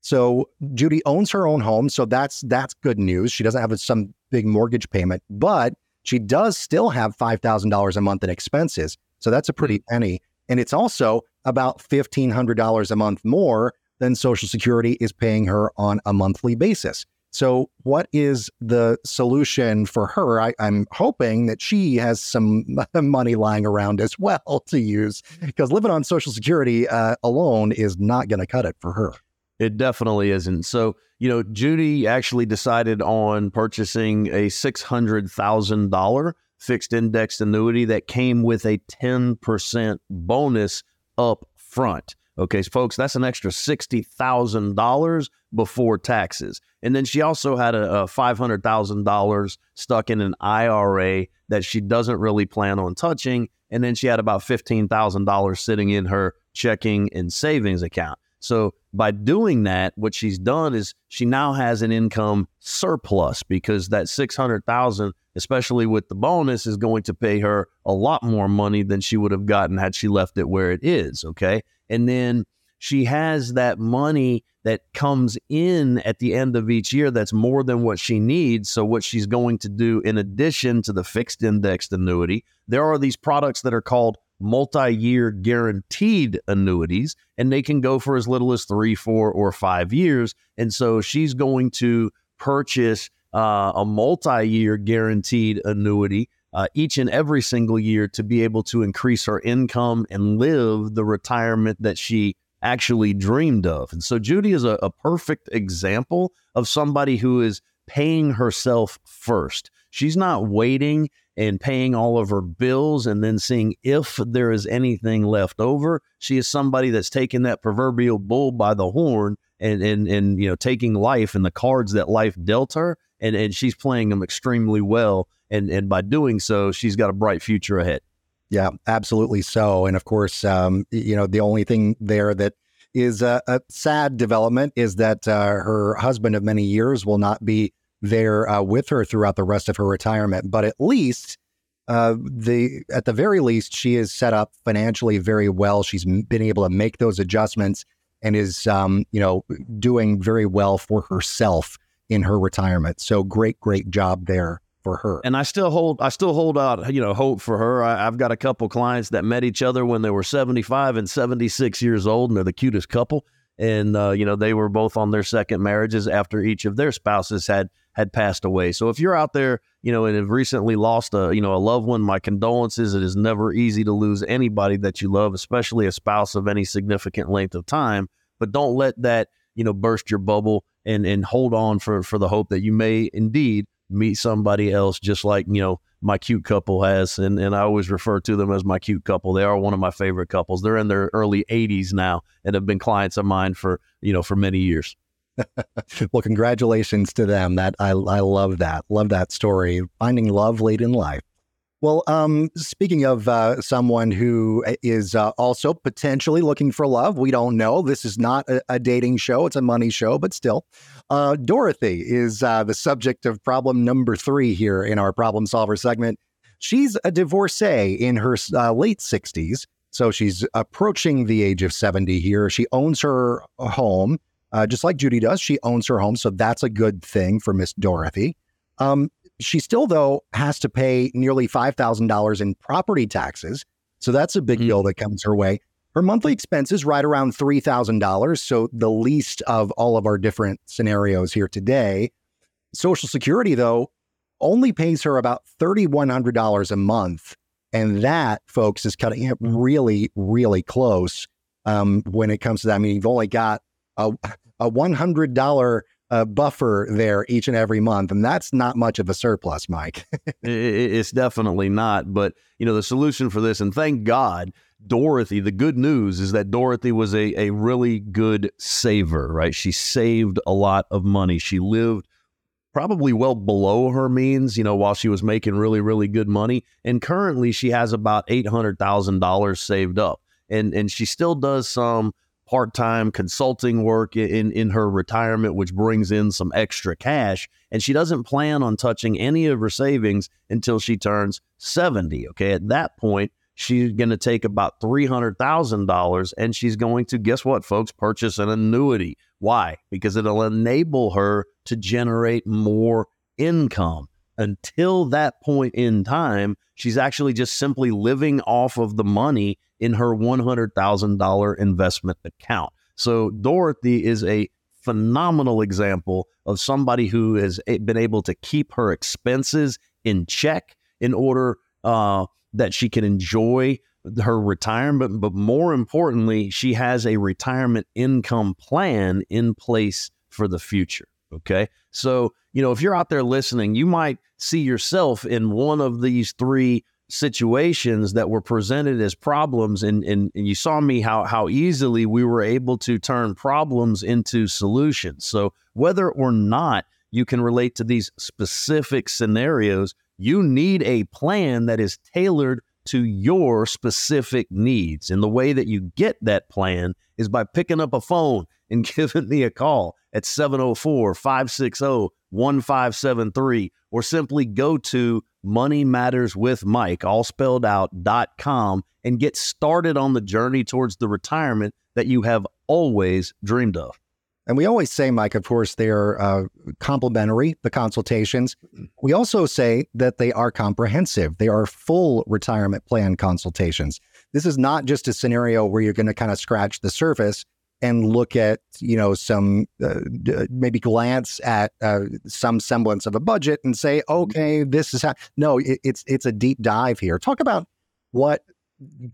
So Judy owns her own home. So that's that's good news. She doesn't have some big mortgage payment, but she does still have five thousand dollars a month in expenses. So that's a pretty penny. And it's also about fifteen hundred dollars a month more than Social Security is paying her on a monthly basis. So what is the solution for her? I, I'm hoping that she has some money lying around as well to use, because living on Social Security uh, alone is not going to cut it for her. It definitely isn't. So, you know, Judy actually decided on purchasing a six hundred thousand dollars fixed indexed annuity that came with a ten percent bonus up front. Okay, folks, that's an extra sixty thousand dollars before taxes. And then she also had a, a five hundred thousand dollars stuck in an I R A that she doesn't really plan on touching. And then she had about fifteen thousand dollars sitting in her checking and savings account. So by doing that, what she's done is she now has an income surplus, because that six hundred thousand dollars, especially with the bonus, is going to pay her a lot more money than she would have gotten had she left it where it is, okay? And then she has that money that comes in at the end of each year that's more than what she needs. So what she's going to do, in addition to the fixed indexed annuity, there are these products that are called multi-year guaranteed annuities, and they can go for as little as three, four, or five years. And so she's going to purchase uh, a multi-year guaranteed annuity uh, each and every single year to be able to increase her income and live the retirement that she actually dreamed of. And so Judy is a, a perfect example of somebody who is paying herself first. She's not waiting and paying all of her bills and then seeing if there is anything left over. She is somebody that's taking that proverbial bull by the horn and, and, and you know, taking life and the cards that life dealt her, and, and she's playing them extremely well. And, and by doing so, she's got a bright future ahead. Yeah, absolutely so. And of course, um, you know, the only thing there that is a, a sad development is that uh, her husband of many years will not be there uh, with her throughout the rest of her retirement. But at least, uh, the at the very least, she is set up financially very well. She's been able to make those adjustments and is, um, you know, doing very well for herself in her retirement. So great, great job there for her. And I still hold, I still hold out, you know, hope for her. I, I've got a couple clients that met each other when they were seventy-five and seventy-six years old, and they're the cutest couple. And, uh, you know, they were both on their second marriages after each of their spouses had had passed away. So if you're out there, you know, and have recently lost a, you know, a loved one, my condolences. It is never easy to lose anybody that you love, especially a spouse of any significant length of time. But don't let that, you know, burst your bubble, and, and hold on for, for the hope that you may indeed meet somebody else, just like, you know, my cute couple has. And, and I always refer to them as my cute couple. They are one of my favorite couples. They're in their early eighties now and have been clients of mine for, you know, for many years. Well, congratulations to them. That I, I love that. Love that story. Finding love late in life. Well, um, speaking of uh, someone who is uh, also potentially looking for love, we don't know. This is not a, a dating show. It's a money show, but still. Uh, Dorothy is uh, the subject of problem number three here in our Problem Solver segment. She's a divorcee in her uh, late sixties, so she's approaching the age of seventy here. She owns her home, uh, just like Judy does. She owns her home, so that's a good thing for Miss Dorothy. Um, She still, though, has to pay nearly five thousand dollars in property taxes So that's a big mm-hmm. bill that comes her way. Her monthly expenses right around three thousand dollars. So the least of all of our different scenarios here today. Social Security, though, only pays her about three thousand one hundred dollars a month. And that, folks, is cutting it really, really close um, when it comes to that. I mean, you've only got a, a one hundred dollars uh, buffer there each and every month. And that's not much of a surplus, Mike. It's definitely not. But, you know, the solution for this, and thank God, Dorothy, the good news is that Dorothy was a, a really good saver, right? She saved a lot of money. She lived probably well below her means, you know, while she was making really, really good money. And currently she has about eight hundred thousand dollars saved up. And and she still does some part-time consulting work in, in her retirement, which brings in some extra cash. And she doesn't plan on touching any of her savings until she turns seventy. Okay, at that point, she's going to take about three hundred thousand dollars and she's going to, guess what, folks, purchase an annuity. Why? Because it'll enable her to generate more income. Until that point in time, she's actually just simply living off of the money in her one hundred thousand dollars investment account. So Dorothy is a phenomenal example of somebody who has been able to keep her expenses in check in order uh that she can enjoy her retirement, but more importantly, she has a retirement income plan in place for the future, okay? So, you know, if you're out there listening, you might see yourself in one of these three situations that were presented as problems, and, and, and you saw me how, how easily we were able to turn problems into solutions. So whether or not you can relate to these specific scenarios, you need a plan that is tailored to your specific needs. And the way that you get that plan is by picking up a phone and giving me a call at seven oh four, five six oh, one five seven three, or simply go to money matters with mike, all spelled out, dot com, and get started on the journey towards the retirement that you have always dreamed of. And we always say, Mike, of course, they're uh, complimentary, the consultations. We also say that they are comprehensive. They are full retirement plan consultations. This is not just a scenario where you're going to kind of scratch the surface and look at, you know, some uh, maybe glance at uh, some semblance of a budget and say, okay, this is how. No, it, it's it's a deep dive here. Talk about what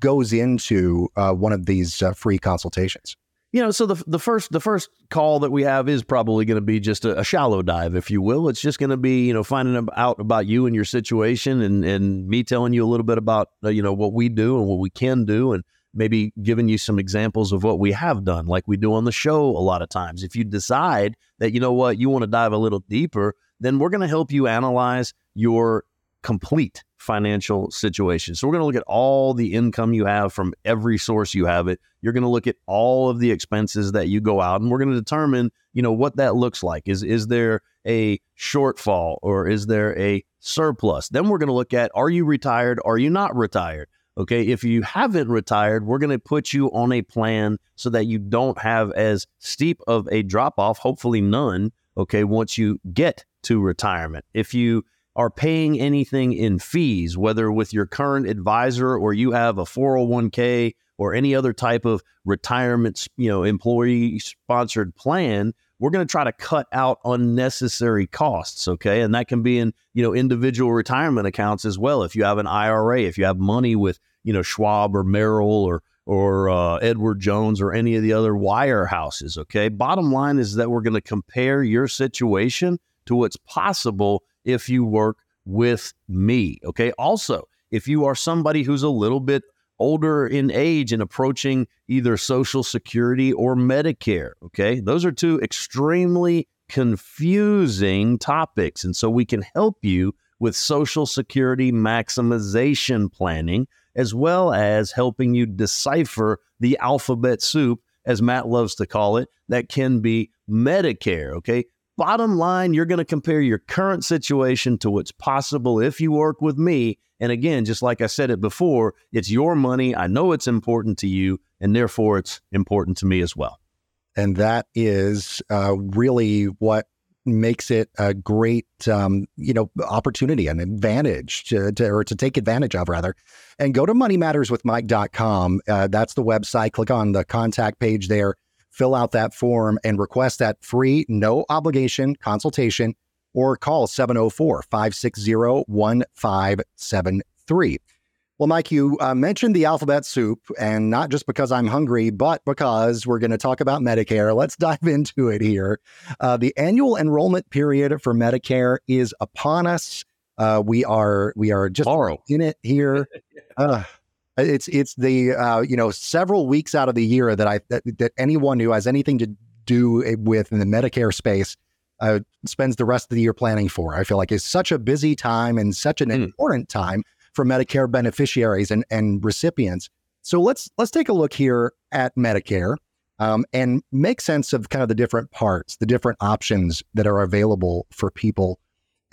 goes into uh, one of these uh, free consultations. You know, so the the first the first call that we have is probably going to be just a, a shallow dive, if you will. It's just going to be, you know, finding out about you and your situation, and, and me telling you a little bit about, you know, what we do and what we can do, and maybe giving you some examples of what we have done, like we do on the show a lot of times. If you decide that, you know what, you want to dive a little deeper, then we're going to help you analyze your complete financial situation. So we're going to look at all the income you have from every source you have it. You're going to look at all of the expenses that you go out, and we're going to determine, you know, what that looks like. Is is there a shortfall, or is there a surplus? Then we're going to look at, are you retired? Are you not retired? Okay, if you haven't retired, we're going to put you on a plan so that you don't have as steep of a drop off, hopefully none, okay, once you get to retirement. If you are paying anything in fees, whether with your current advisor or you have a four oh one k or any other type of retirement, you know, employee-sponsored plan, we're going to try to cut out unnecessary costs, okay? And that can be in, you know, individual retirement accounts as well. If you have an I R A, if you have money with, you know, Schwab or Merrill or or uh, Edward Jones or any of the other wirehouses, okay? Bottom line is that we're going to compare your situation to what's possible if you work with me, okay? Also, if you are somebody who's a little bit older in age and approaching either Social Security or Medicare, okay? Those are two extremely confusing topics. And so we can help you with Social Security maximization planning, as well as helping you decipher the alphabet soup, as Matt loves to call it, that can be Medicare, okay? Bottom line, you're going to compare your current situation to what's possible if you work with me. And again, just like I said it before, it's your money. I know it's important to you, and therefore it's important to me as well. And that is uh, really what makes it a great, um, you know, opportunity, an advantage to, to, or to take advantage of rather. And go to money matters with mike dot com. Uh, that's the website. Click on the contact page there, fill out that form and request that free, no obligation consultation, or call seven oh four, five six zero, one five seven three. Well, Mike, you uh, mentioned the alphabet soup, and not just because I'm hungry, but because we're going to talk about Medicare. Let's dive into it here. Uh, the annual enrollment period for Medicare is upon us. Uh, we are we are just Borrow. in it here. Uh, it's it's the uh, you know several weeks out of the year that I that, that anyone who has anything to do with in the Medicare space uh, spends the rest of the year planning for. I feel like it's such a busy time and such an mm. important time for Medicare beneficiaries and, and recipients. So let's let's take a look here at Medicare um, and make sense of kind of the different parts, the different options that are available for people,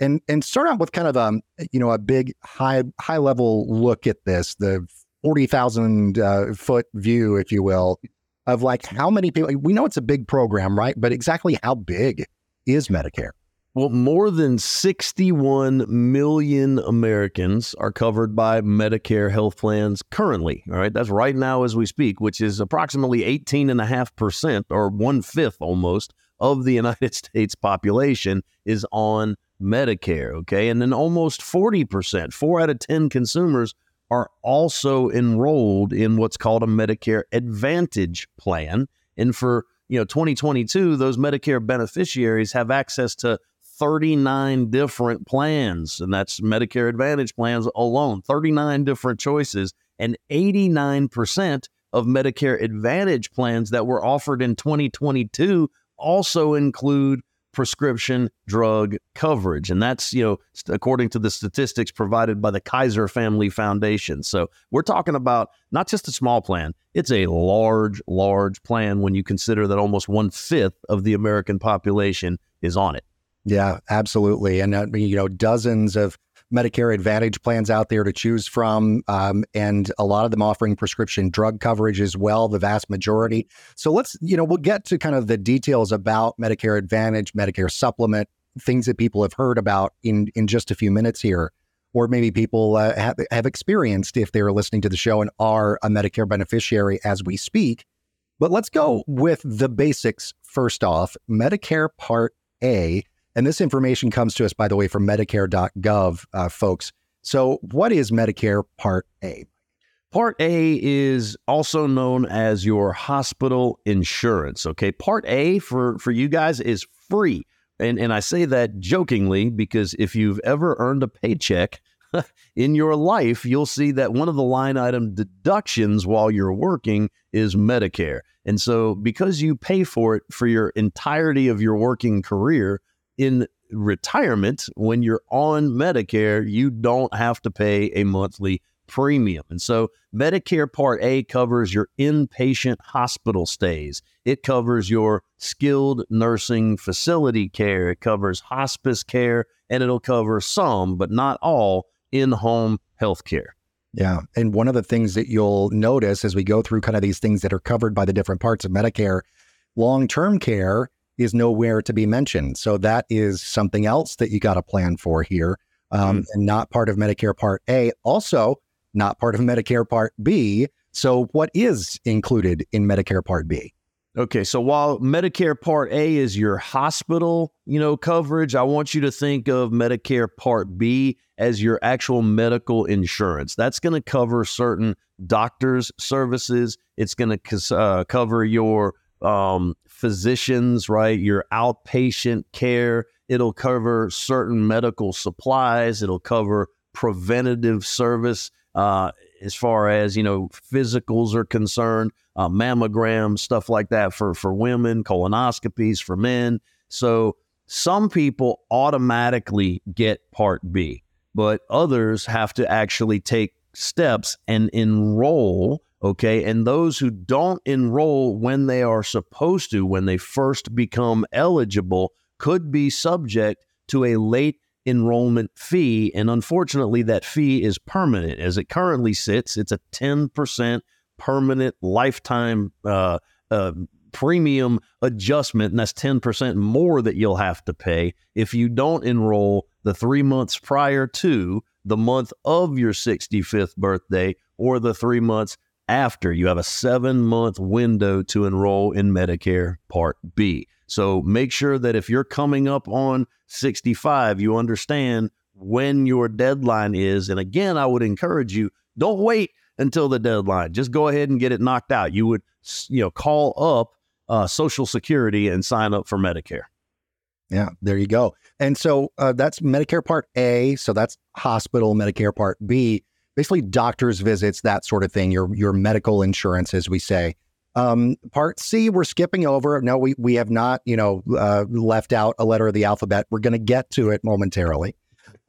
and and start out with kind of a you know a big high high level look at this, the forty thousand uh, foot view, if you will, of like how many people. We know it's a big program, right? But exactly how big is Medicare? Well, more than sixty-one million Americans are covered by Medicare health plans currently. All right. That's right now as we speak, which is approximately eighteen and a half percent, or one fifth almost of the United States population is on Medicare. OK, and then almost forty percent, four out of ten consumers are also enrolled in what's called a Medicare Advantage plan. And for, you know, twenty twenty-two, those Medicare beneficiaries have access to thirty-nine different plans, and that's Medicare Advantage plans alone, thirty-nine different choices, and eighty-nine percent of Medicare Advantage plans that were offered in twenty twenty-two also include prescription drug coverage. And that's, you know, according to the statistics provided by the Kaiser Family Foundation. So we're talking about not just a small plan. It's a large, large plan when you consider that almost one fifth of the American population is on it. Yeah, absolutely. And, uh, you know, dozens of Medicare Advantage plans out there to choose from, um, and a lot of them offering prescription drug coverage as well, the vast majority. So let's, you know, we'll get to kind of the details about Medicare Advantage, Medicare Supplement, things that people have heard about in, in just a few minutes here, or maybe people uh, have, have experienced if they're listening to the show and are a Medicare beneficiary as we speak. But let's go with the basics first off. Medicare Part A. And this information comes to us, by the way, from Medicare dot gov, uh, folks. So what is Medicare Part A? Part A is also known as your hospital insurance. Okay, Part A for, for you guys is free. And, and I say that jokingly because if you've ever earned a paycheck in your life, you'll see that one of the line item deductions while you're working is Medicare. And so because you pay for it for your entirety of your working career, in retirement, when you're on Medicare, you don't have to pay a monthly premium. And so Medicare Part A covers your inpatient hospital stays. It covers your skilled nursing facility care. It covers hospice care, and it'll cover some, but not all, in-home health care. Yeah. And one of the things that you'll notice as we go through kind of these things that are covered by the different parts of Medicare, long-term care is nowhere to be mentioned. So that is something else that you got to plan for here, um, mm. and not part of Medicare Part A, also not part of Medicare Part B. So what is included in Medicare Part B? Okay, so while Medicare Part A is your hospital, you know, coverage, I want you to think of Medicare Part B as your actual medical insurance. That's going to cover certain doctors' services. It's going to uh, cover your um, physicians, right? Your outpatient care. It'll cover certain medical supplies. It'll cover preventative service, uh, as far as, you know, physicals are concerned, uh, mammograms, stuff like that for, for women, colonoscopies for men. So some people automatically get Part B, but others have to actually take steps and enroll. Okay, and those who don't enroll when they are supposed to, when they first become eligible, could be subject to a late enrollment fee. And unfortunately, that fee is permanent. As it currently sits, it's a ten percent permanent lifetime uh, uh, premium adjustment, and that's ten percent more that you'll have to pay if you don't enroll the three months prior to the month of your sixty-fifth birthday or the three months after. You have a seven-month window to enroll in Medicare Part B. So make sure that if you're coming up on sixty-five, you understand when your deadline is. And again, I would encourage you, don't wait until the deadline. Just go ahead and get it knocked out. You would, you know, call up uh, Social Security and sign up for Medicare. Yeah, there you go. And so uh, that's Medicare Part A. So that's hospital, Medicare Part B, basically doctor's visits, that sort of thing, your your medical insurance, as we say. Um, part C, we're skipping over. No, we, we have not, you know, uh, left out a letter of the alphabet. We're going to get to it momentarily.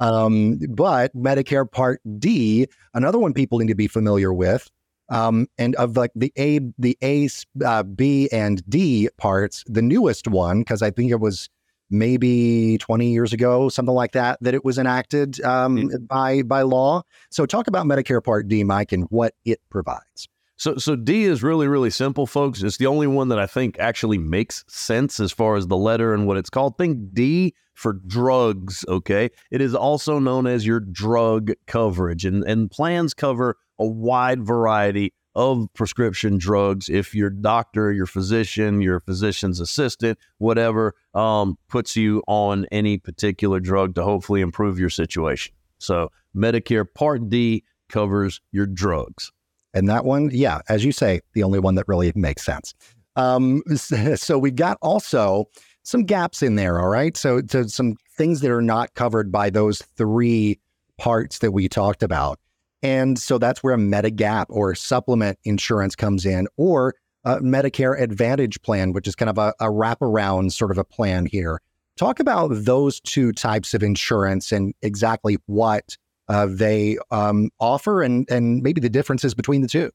Um, but Medicare Part D, another one people need to be familiar with, um, and of like the A, the A, uh, B, and D parts, the newest one, because I think it was maybe twenty years ago, something like that, that it was enacted um, mm-hmm. by by law. So talk about Medicare Part D, Mike, and what it provides. So, so D is really, really simple, folks. It's the only one that I think actually makes sense as far as the letter and what it's called. Think D for drugs, okay? It is also known as your drug coverage, and, and plans cover a wide variety of prescription drugs. If your doctor, your physician, your physician's assistant, whatever, um, puts you on any particular drug to hopefully improve your situation. So Medicare Part D covers your drugs. And that one, yeah, as you say, the only one that really makes sense. Um, so we've got also some gaps in there, all right? So, so some things that are not covered by those three parts that we talked about. And so that's where a Medigap or supplement insurance comes in, or a Medicare Advantage plan, which is kind of a, a wraparound sort of a plan here. Talk about those two types of insurance and exactly what Uh, they um, offer and and maybe the differences between the two.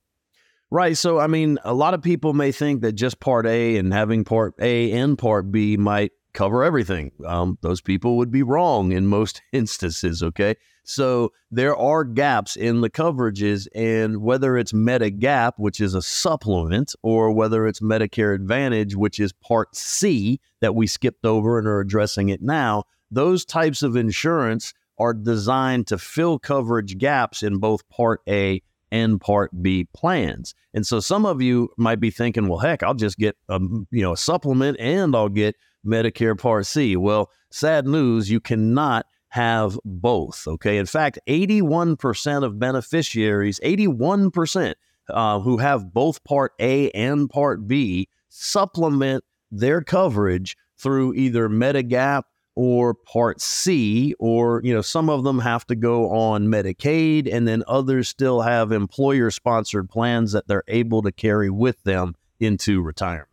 Right. So, I mean, a lot of people may think that just Part A and having Part A and Part B might cover everything. Um, those people would be wrong in most instances, okay? So there are gaps in the coverages, and whether it's Medigap, which is a supplement, or whether it's Medicare Advantage, which is Part C that we skipped over and are addressing it now, those types of insurance are designed to fill coverage gaps in both Part A and Part B plans. And so some of you might be thinking, well, heck, I'll just get a, you know, a supplement and I'll get Medicare Part C. Well, sad news, you cannot have both, okay? In fact, eighty-one percent of beneficiaries, eighty-one percent uh, who have both Part A and Part B supplement their coverage through either Medigap or Part C, or, you know, some of them have to go on Medicaid, and then others still have employer-sponsored plans that they're able to carry with them into retirement.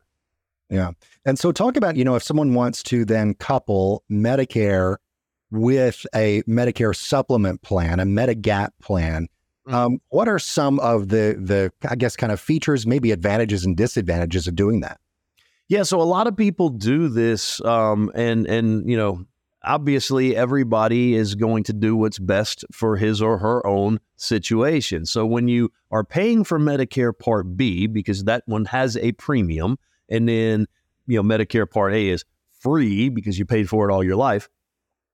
Yeah. And so talk about, you know, if someone wants to then couple Medicare with a Medicare supplement plan, a Medigap plan, mm-hmm. um, what are some of the, the, I guess, kind of features, maybe advantages and disadvantages of doing that? Yeah, so a lot of people do this, um, and, and you know, obviously everybody is going to do what's best for his or her own situation. So when you are paying for Medicare Part B, because that one has a premium, and then, you know, Medicare Part A is free because you paid for it all your life,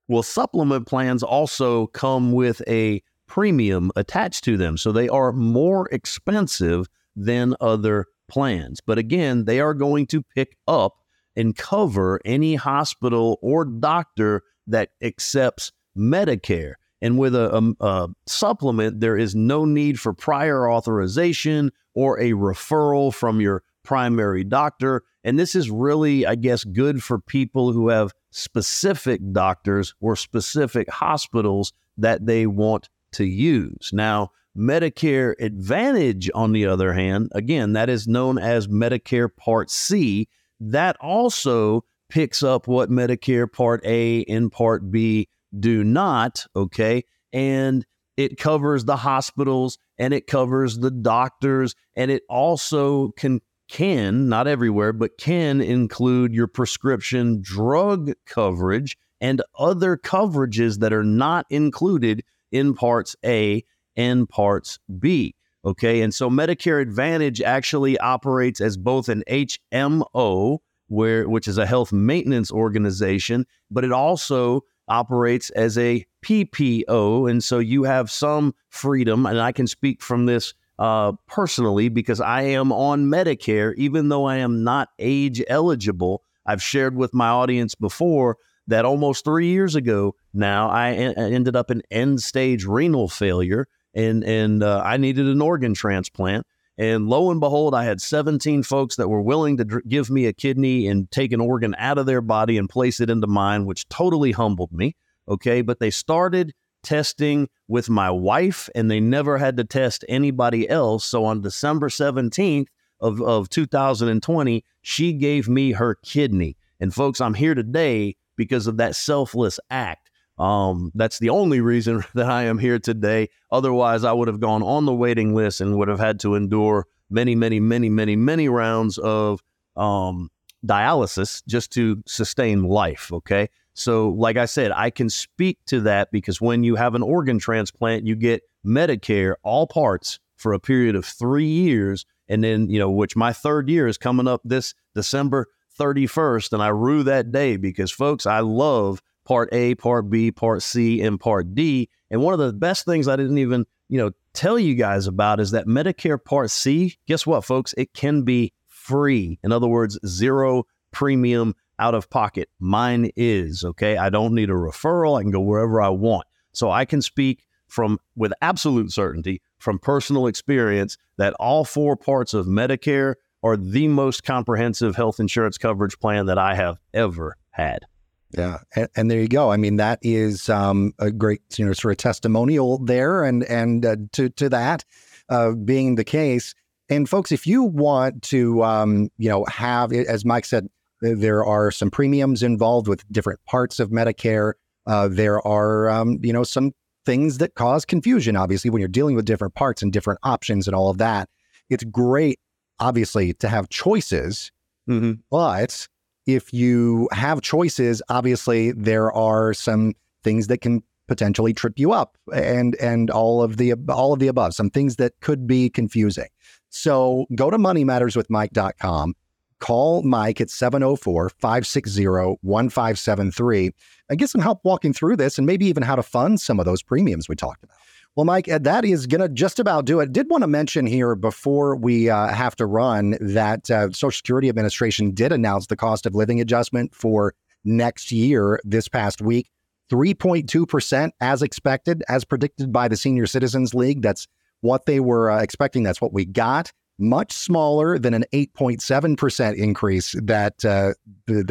well, supplement plans also come with a premium attached to them, so they are more expensive than other plans. But again, they are going to pick up and cover any hospital or doctor that accepts Medicare. And with a, a, a supplement, there is no need for prior authorization or a referral from your primary doctor. And this is really, I guess, good for people who have specific doctors or specific hospitals that they want to use. Now, Medicare Advantage, on the other hand, again, that is known as Medicare Part C. That also picks up what Medicare Part A and Part B do not, okay? And it covers the hospitals, and it covers the doctors, and it also can, can, not everywhere, but can include your prescription drug coverage and other coverages that are not included in Parts A and Parts B. Okay. And so Medicare Advantage actually operates as both an H M O, where which is a health maintenance organization, but it also operates as a P P O. And so you have some freedom, and I can speak from this uh, personally because I am on Medicare, even though I am not age eligible. I've shared with my audience before that almost three years ago now, I en- ended up in end stage renal failure and, and uh, I needed an organ transplant. And lo and behold, I had seventeen folks that were willing to dr- give me a kidney and take an organ out of their body and place it into mine, which totally humbled me. Okay. But they started testing with my wife and they never had to test anybody else. So on December seventeenth of, of two thousand twenty, she gave me her kidney. And folks, I'm here today because of that selfless act. Um, that's the only reason that I am here today. Otherwise, I would have gone on the waiting list and would have had to endure many, many, many, many, many rounds of um, dialysis just to sustain life. Okay. So like I said, I can speak to that because when you have an organ transplant, you get Medicare, all parts, for a period of three years. And then, you know, which my third year is coming up this December thirty-first. And I rue that day because, folks, I love Part A, Part B, Part C, and Part D. And one of the best things I didn't even, you know, tell you guys about is that Medicare Part C, guess what, folks? It can be free. In other words, zero premium out of pocket. Mine is, okay? I don't need a referral. I can go wherever I want. So I can speak from, with absolute certainty, from personal experience that all four parts of Medicare are the most comprehensive health insurance coverage plan that I have ever had. Yeah. And, and there you go. I mean, that is um, a great, you know, sort of testimonial there and and uh, to, to that uh, being the case. And folks, if you want to, um, you know, have, as Mike said, there are some premiums involved with different parts of Medicare. Uh, there are, um, you know, some things that cause confusion, obviously, when you're dealing with different parts and different options and all of that. It's great, obviously, to have choices, mm-hmm. but if you have choices, obviously there are some things that can potentially trip you up, and and all of the all of the above, some things that could be confusing. So go to money matters with mike dot com, call Mike at seven oh four, five six zero, one five seven three, and get some help walking through this and maybe even how to fund some of those premiums we talked about. Well, Mike, that is going to just about do it. Did want to mention here before we uh, have to run that uh, Social Security Administration did announce the cost of living adjustment for next year this past week, three point two percent as expected, as predicted by the Senior Citizens League. That's what they were uh, expecting. That's what we got. Much smaller than an eight point seven percent increase that uh,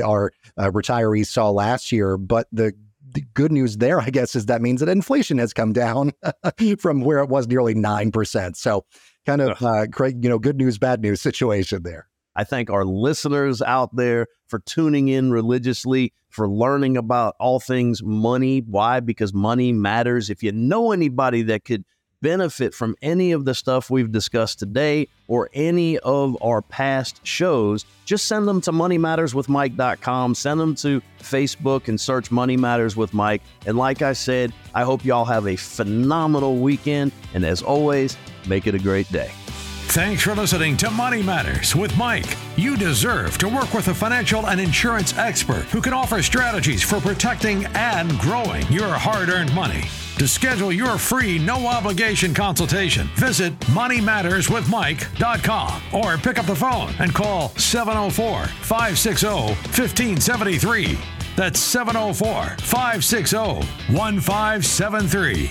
our uh, retirees saw last year. But the The good news there, I guess, is that means that inflation has come down from where it was nearly nine percent. So kind of, uh, you know, good news, bad news situation there. I thank our listeners out there for tuning in religiously, for learning about all things money. Why? Because money matters. If you know anybody that could benefit from any of the stuff we've discussed today or any of our past shows, just send them to money matters with mike dot com. Send them to Facebook and search Money Matters with Mike. And like I said, I hope y'all have a phenomenal weekend. And as always, make it a great day. Thanks for listening to Money Matters with Mike. You deserve to work with a financial and insurance expert who can offer strategies for protecting and growing your hard-earned money. To schedule your free, no-obligation consultation, visit money matters with mike dot com or pick up the phone and call seven oh four, five six zero, one five seven three. That's seven oh four, five six zero, one five seven three.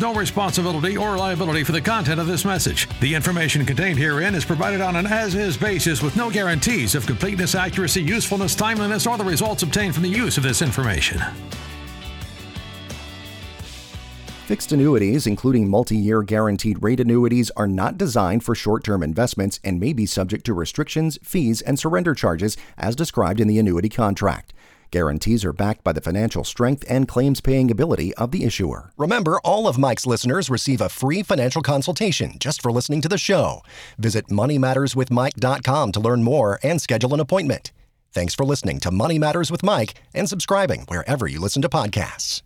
no responsibility or liability for the content of this message. The information contained herein is provided on an as-is basis with no guarantees of completeness, accuracy, usefulness, timeliness, or the results obtained from the use of this information. Fixed annuities, including multi-year guaranteed rate annuities, are not designed for short-term investments and may be subject to restrictions, fees, and surrender charges as described in the annuity contract. Guarantees are backed by the financial strength and claims-paying ability of the issuer. Remember, all of Mike's listeners receive a free financial consultation just for listening to the show. Visit Money Matters With Mike dot com to learn more and schedule an appointment. Thanks for listening to Money Matters with Mike and subscribing wherever you listen to podcasts.